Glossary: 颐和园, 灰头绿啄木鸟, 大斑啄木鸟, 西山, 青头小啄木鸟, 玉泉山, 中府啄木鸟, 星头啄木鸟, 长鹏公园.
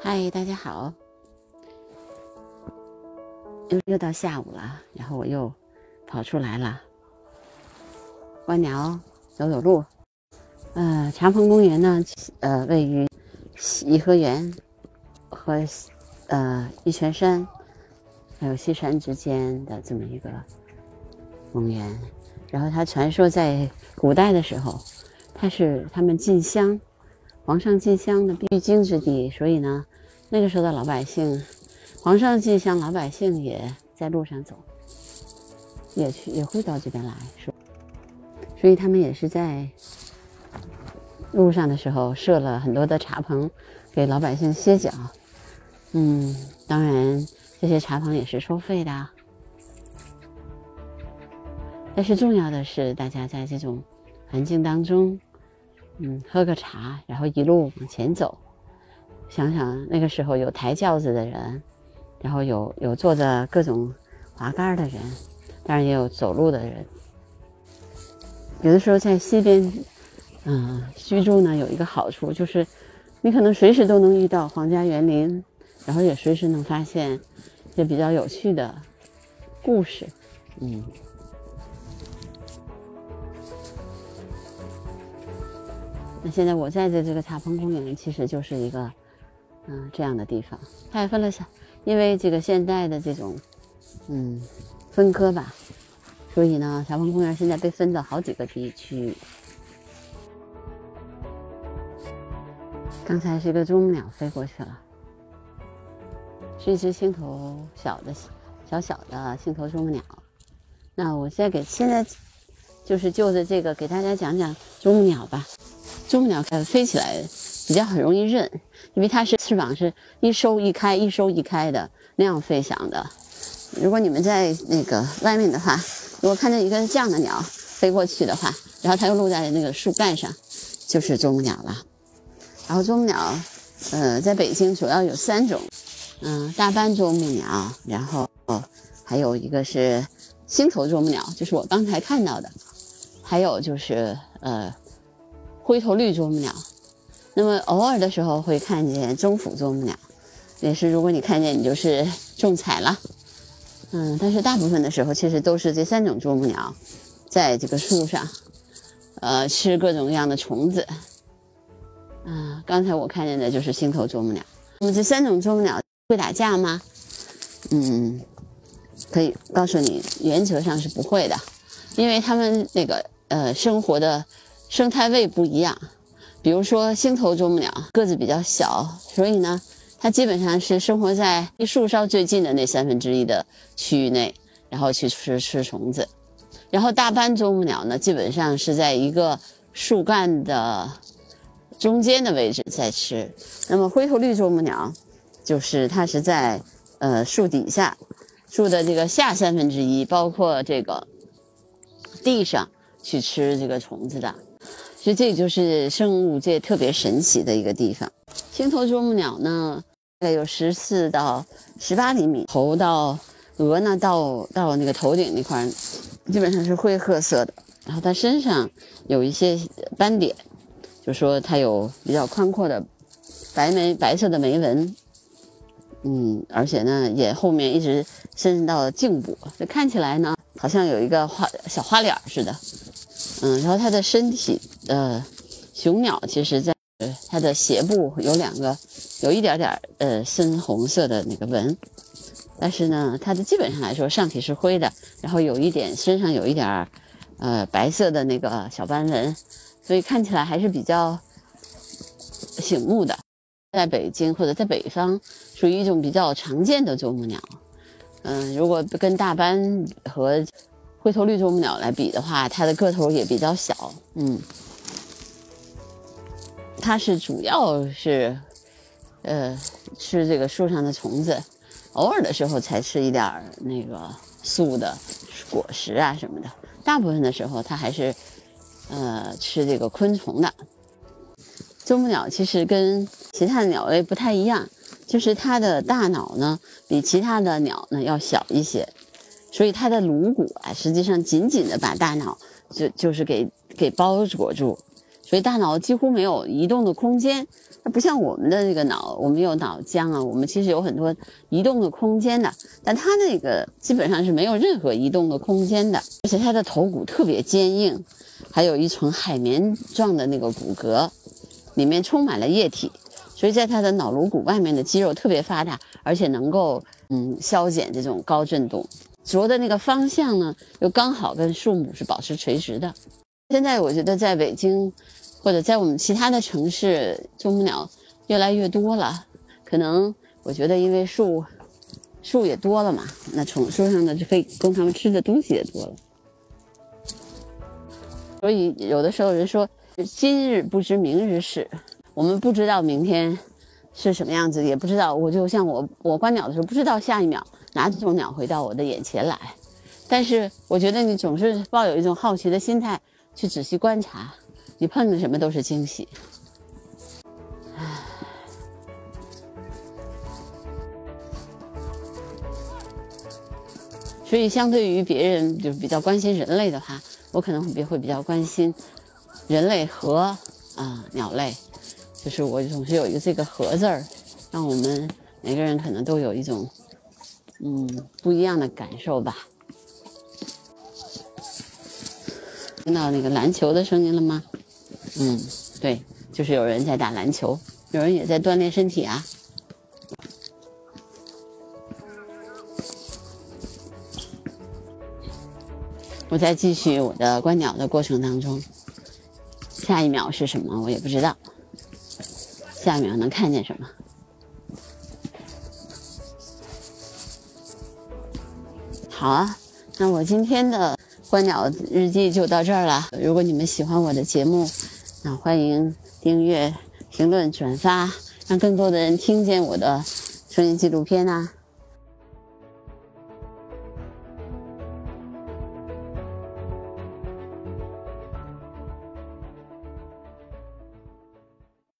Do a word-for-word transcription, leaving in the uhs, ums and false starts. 嗨，大家好，又又到下午了，然后我又跑出来了，观鸟走走路。呃，长鹏公园呢，呃，位于颐和园和呃玉泉山还有西山之间的这么一个公园。然后它传说在古代的时候，它是他们进香，皇上进香的必经之地，所以呢，那个时候的老百姓，皇上进香，老百姓也在路上走，也去也会到这边来，所以他们也是在路上的时候设了很多的茶棚给老百姓歇脚。嗯，当然这些茶棚也是收费的，但是重要的是大家在这种环境当中，嗯，喝个茶，然后一路往前走。想想那个时候有抬轿子的人，然后有有坐着各种滑竿的人，当然也有走路的人。有的时候在西边，嗯，居住呢有一个好处，就是你可能随时都能遇到皇家园林，然后也随时能发现一些比较有趣的故事，嗯。那现在我在这这个茶棚公园，其实就是一个，嗯、呃，这样的地方。它也分了下，因为这个现代的这种，嗯，分科吧，所以呢，茶棚公园现在被分到好几个地区。刚才是一个中鸟飞过去了，是一只青头小的小小的青头中鸟。那我现在给现在就是就着这个给大家讲讲中鸟吧。中鸟飞起来比较很容易认，因为它是翅膀是一收一开一收一开的那样飞翔的。如果你们在那个外面的话，如果看见一个这样的鸟飞过去的话，然后它又落在那个树干上，就是中鸟了。然后中鸟呃在北京主要有三种，嗯、呃、大斑啄木鸟，然后还有一个是星头啄木鸟，就是我刚才看到的，还有就是呃灰头绿啄木鸟。那么偶尔的时候会看见中府啄木鸟，也是如果你看见你就是中彩了。嗯，但是大部分的时候其实都是这三种啄木鸟在这个树上呃吃各种各样的虫子。嗯、呃、刚才我看见的就是星头啄木鸟。那么这三种啄木鸟会打架吗？嗯，可以告诉你原则上是不会的，因为他们那个呃生活的生态位不一样。比如说星头啄木鸟个子比较小，所以呢它基本上是生活在离树梢最近的那三分之一的区域内，然后去吃吃虫子。然后大斑啄木鸟呢基本上是在一个树干的中间的位置在吃。那么灰头绿啄木鸟就是它是在呃树底下，树的这个下三分之一，包括这个地上去吃这个虫子的。所以这就是生物界特别神奇的一个地方。星头啄木鸟呢，大概有十四到十八厘米，头到额呢到到那个头顶那块，基本上是灰褐色的。然后它身上有一些斑点，就说它有比较宽阔的白眉白色的眉纹，嗯，而且呢也后面一直伸到颈部，就看起来呢好像有一个花小花脸似的。嗯，然后它的身体，呃，雄鸟其实在它的胁部有两个，有一点点呃深红色的那个纹，但是呢，它的基本上来说上体是灰的，然后有一点身上有一点呃白色的那个小斑纹，所以看起来还是比较醒目的。在北京或者在北方，属于一种比较常见的啄木鸟。嗯，如果跟大斑和灰头绿啄木鸟来比的话，它的个头也比较小。嗯，它是主要是，呃，吃这个树上的虫子，偶尔的时候才吃一点那个素的果实啊什么的。大部分的时候，它还是，呃，吃这个昆虫的。啄木鸟其实跟其他的鸟类不太一样，就是它的大脑呢比其他的鸟呢要小一些。所以它的颅骨啊，实际上紧紧的把大脑就就是给给包裹住，所以大脑几乎没有移动的空间。它不像我们的这个脑，我们有脑浆啊，我们其实有很多移动的空间的，但它那个基本上是没有任何移动的空间的，而且它的头骨特别坚硬，还有一层海绵状的那个骨骼，里面充满了液体，所以在它的脑颅骨外面的肌肉特别发达，而且能够嗯消减这种高振动。啄的那个方向呢，又刚好跟树木是保持垂直的。现在我觉得在北京或者在我们其他的城市，啄木鸟越来越多了，可能我觉得因为树树也多了嘛，那从树上的就可以供它们吃的东西也多了。所以有的时候人说今日不知明日事，我们不知道明天是什么样子，也不知道，我就像我我观鸟的时候不知道下一秒哪种鸟回到我的眼前来，但是我觉得你总是抱有一种好奇的心态去仔细观察，你碰的什么都是惊喜。所以相对于别人就是比较关心人类的话，我可能会比较关心人类和啊、呃、鸟类，就是我总是有一个这个和字儿，让我们每个人可能都有一种嗯不一样的感受吧。听到那个篮球的声音了吗？嗯，对，就是有人在打篮球，有人也在锻炼身体啊。我在继续我的观鸟的过程当中，下一秒是什么我也不知道，下一秒能看见什么。好啊，那我今天的观鸟日记就到这儿了。如果你们喜欢我的节目，那欢迎订阅、评论、转发，让更多的人听见我的声音纪录片啊。